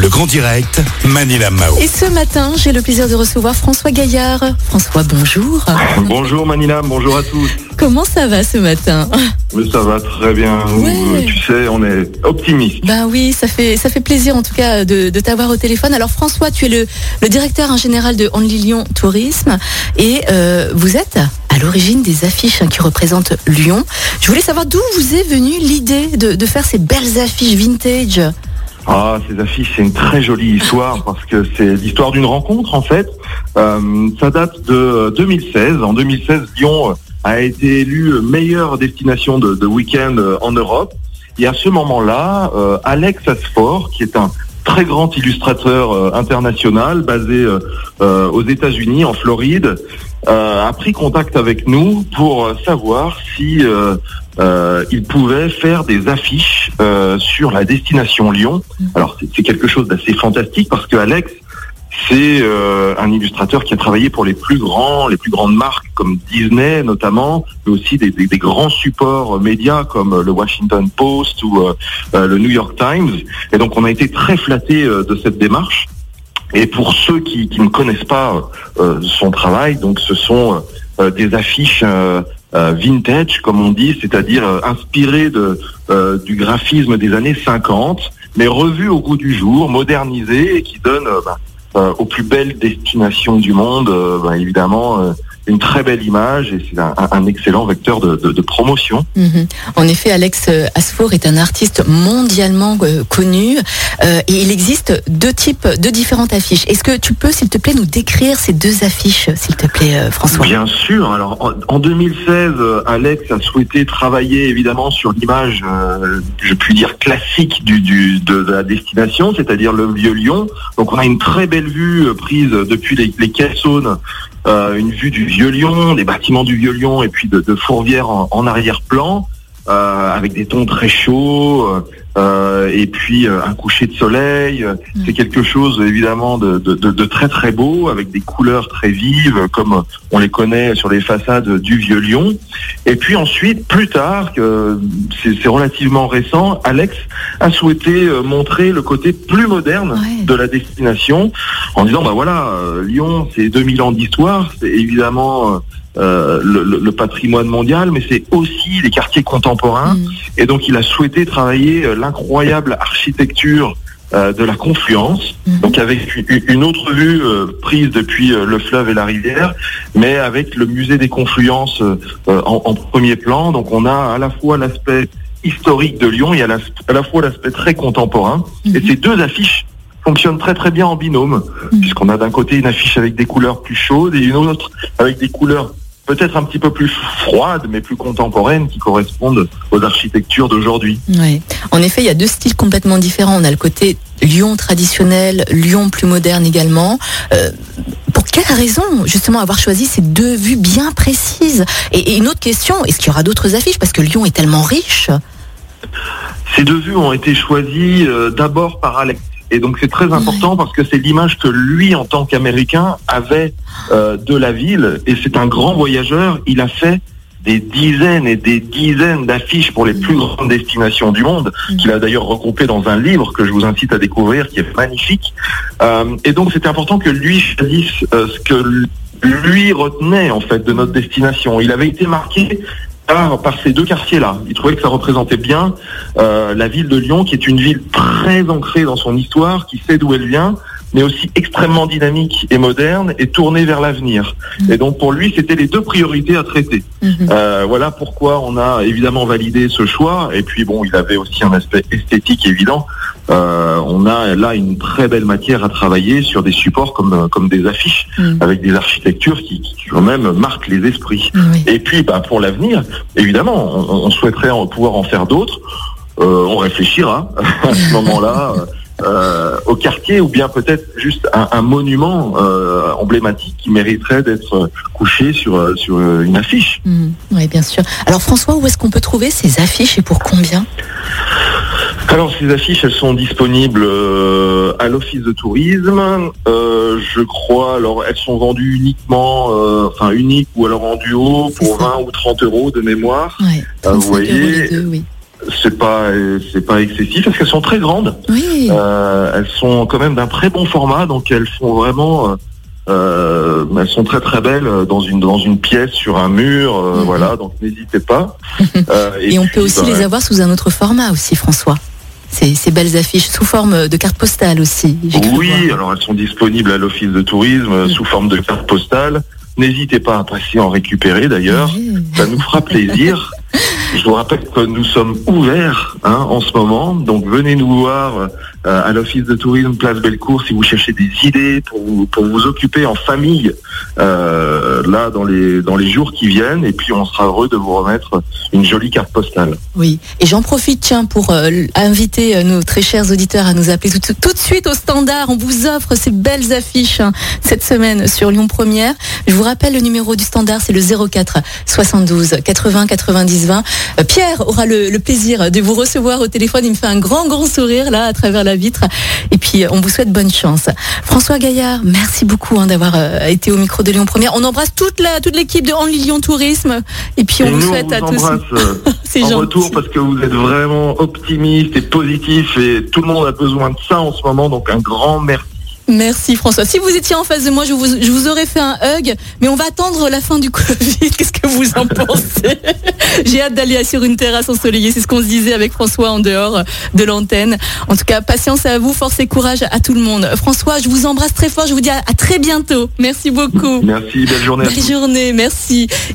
Le Grand Direct, Manila Mao. Et ce matin, j'ai le plaisir de recevoir François Gaillard. François, bonjour. Bonjour Manila, bonjour à tous. Comment ça va ce matin ? Mais ça va très bien, ouais. Tu sais, on est optimiste. Ben oui, ça fait plaisir en tout cas de t'avoir au téléphone. Alors François, tu es le directeur général de ONLY LYON Tourisme et vous êtes à l'origine des affiches qui représentent Lyon. Je voulais savoir d'où vous est venue l'idée de faire ces belles affiches vintage. Ah, ces affiches, c'est une très jolie histoire parce que c'est l'histoire d'une rencontre en fait. Ça date de 2016. En 2016, Lyon a été élue meilleure destination de week-end en Europe. Et à ce moment-là, Alex Asfour, qui est un très grand illustrateur international basé aux États-Unis, en Floride, a pris contact avec nous pour savoir si il pouvait faire des affiches sur la destination Lyon. Alors c'est quelque chose d'assez fantastique parce que Alex, c'est un illustrateur qui a travaillé pour les plus grandes marques comme Disney notamment, mais aussi des grands supports médias comme le Washington Post ou le New York Times. Et donc on a été très flattés de cette démarche. Et pour ceux qui ne connaissent pas son travail, donc ce sont des affiches vintage, comme on dit, c'est-à-dire inspirées du graphisme des années 50, mais revues au goût du jour, modernisées et qui donnent aux plus belles destinations du monde, évidemment, une très belle image et c'est un excellent vecteur de promotion. Mmh. En effet, Alex Asfour est un artiste mondialement connu et il existe deux différentes affiches. Est-ce que tu peux, s'il te plaît, nous décrire ces deux affiches, s'il te plaît, François ? Bien sûr. Alors, en 2016, Alex a souhaité travailler évidemment sur l'image, je puis dire classique de la destination, c'est-à-dire le Vieux Lyon. Donc, on a une très belle vue prise depuis les Caissonnes. Une vue du Vieux Lyon, des bâtiments du Vieux Lyon et puis de Fourvière en arrière-plan, avec des tons très chauds et puis un coucher de soleil. C'est quelque chose évidemment de très très beau, avec des couleurs très vives comme on les connaît sur les façades du Vieux Lyon. Et puis ensuite, plus tard, c'est relativement récent, Alex a souhaité montrer le côté plus moderne de la destination en disant Lyon, c'est 2000 ans d'histoire, c'est évidemment le patrimoine mondial, mais c'est aussi les quartiers contemporains. Et donc il a souhaité travailler l'incroyable architecture de la Confluence, donc avec une autre vue prise depuis le fleuve et la rivière, mais avec le musée des confluences en premier plan. Donc on a à la fois l'aspect historique de Lyon et à la fois l'aspect très contemporain. Et ces deux affiches fonctionnent très très bien en binôme, puisqu'on a d'un côté une affiche avec des couleurs plus chaudes et une autre avec des couleurs peut-être un petit peu plus froide, mais plus contemporaine, qui correspondent aux architectures d'aujourd'hui. Oui. En effet, il y a deux styles complètement différents. On a le côté Lyon traditionnel, Lyon plus moderne également. Pour quelle raison, justement, avoir choisi ces deux vues bien précises ? Et une autre question, est-ce qu'il y aura d'autres affiches ? Parce que Lyon est tellement riche. Ces deux vues ont été choisies d'abord par Alex. Et donc c'est très important parce que c'est l'image que lui, en tant qu'Américain, avait de la ville. Et c'est un grand voyageur. Il a fait des dizaines et des dizaines d'affiches pour les plus grandes destinations du monde, qu'il a d'ailleurs regroupé dans un livre que je vous incite à découvrir, qui est magnifique. Et donc c'était important que lui choisisse ce que lui retenait en fait de notre destination. Il avait été marqué par ces deux quartiers-là. Il trouvait que ça représentait bien la ville de Lyon, qui est une ville très ancrée dans son histoire, qui sait d'où elle vient, mais aussi extrêmement dynamique et moderne et tournée vers l'avenir. Et donc pour lui, c'était les deux priorités à traiter. Voilà pourquoi on a évidemment validé ce choix. Et puis il avait aussi un aspect esthétique évident. On a là une très belle matière à travailler sur des supports comme des affiches, avec des architectures qui quand même marquent les esprits. Et puis pour l'avenir, évidemment, on souhaiterait pouvoir en faire d'autres. On réfléchira à ce moment-là au quartier, ou bien peut-être juste un monument emblématique qui mériterait d'être couché sur une affiche. Oui, bien sûr. Alors François, où est-ce qu'on peut trouver ces affiches et pour combien ? Alors ces affiches, elles sont disponibles à l'office de tourisme, je crois. Alors elles sont vendues uniques ou alors en duo pour 20 ou 30 euros de mémoire. Vous voyez. C'est pas excessif parce qu'elles sont très grandes. Oui. Elles sont quand même d'un très bon format, donc elles sont vraiment elles sont très très belles dans une pièce sur un mur, voilà. Donc n'hésitez pas. Et on peut aussi les avoir sous un autre format aussi, François. Ces belles affiches sous forme de carte postale aussi. Oui, alors elles sont disponibles à l'office de tourisme sous forme de carte postale. N'hésitez pas à passer en récupérer d'ailleurs, ça nous fera plaisir. Je vous rappelle que nous sommes ouverts en ce moment, donc venez nous voir à l'office de tourisme Place Bellecour si vous cherchez des idées pour vous occuper en famille là dans les jours qui viennent, et puis on sera heureux de vous remettre une jolie carte postale. Oui, et j'en profite pour inviter nos très chers auditeurs à nous appeler tout de suite au standard. On vous offre ces belles affiches cette semaine sur Lyon 1ère. Je vous rappelle le numéro du standard, c'est le 04 72 80 90 20. Pierre aura le plaisir de vous recevoir au téléphone. Il me fait un grand sourire là à travers la vitre. Et puis on vous souhaite bonne chance. François Gaillard, merci beaucoup d'avoir été au micro de Lyon 1ère. On embrasse toute l'équipe de ONLY LYON Tourisme. Et puis on vous souhaite à tous. C'est gentil. En retour, parce que vous êtes vraiment optimiste et positif et tout le monde a besoin de ça en ce moment. Donc un grand merci. Merci François. Si vous étiez en face de moi, je vous aurais fait un hug, mais on va attendre la fin du Covid. Qu'est-ce que vous en pensez ? J'ai hâte d'aller sur une terrasse ensoleillée. C'est ce qu'on se disait avec François en dehors de l'antenne. En tout cas, patience à vous, force et courage à tout le monde. François, je vous embrasse très fort. Je vous dis à très bientôt. Merci beaucoup. Merci, belle journée. Belle journée, merci.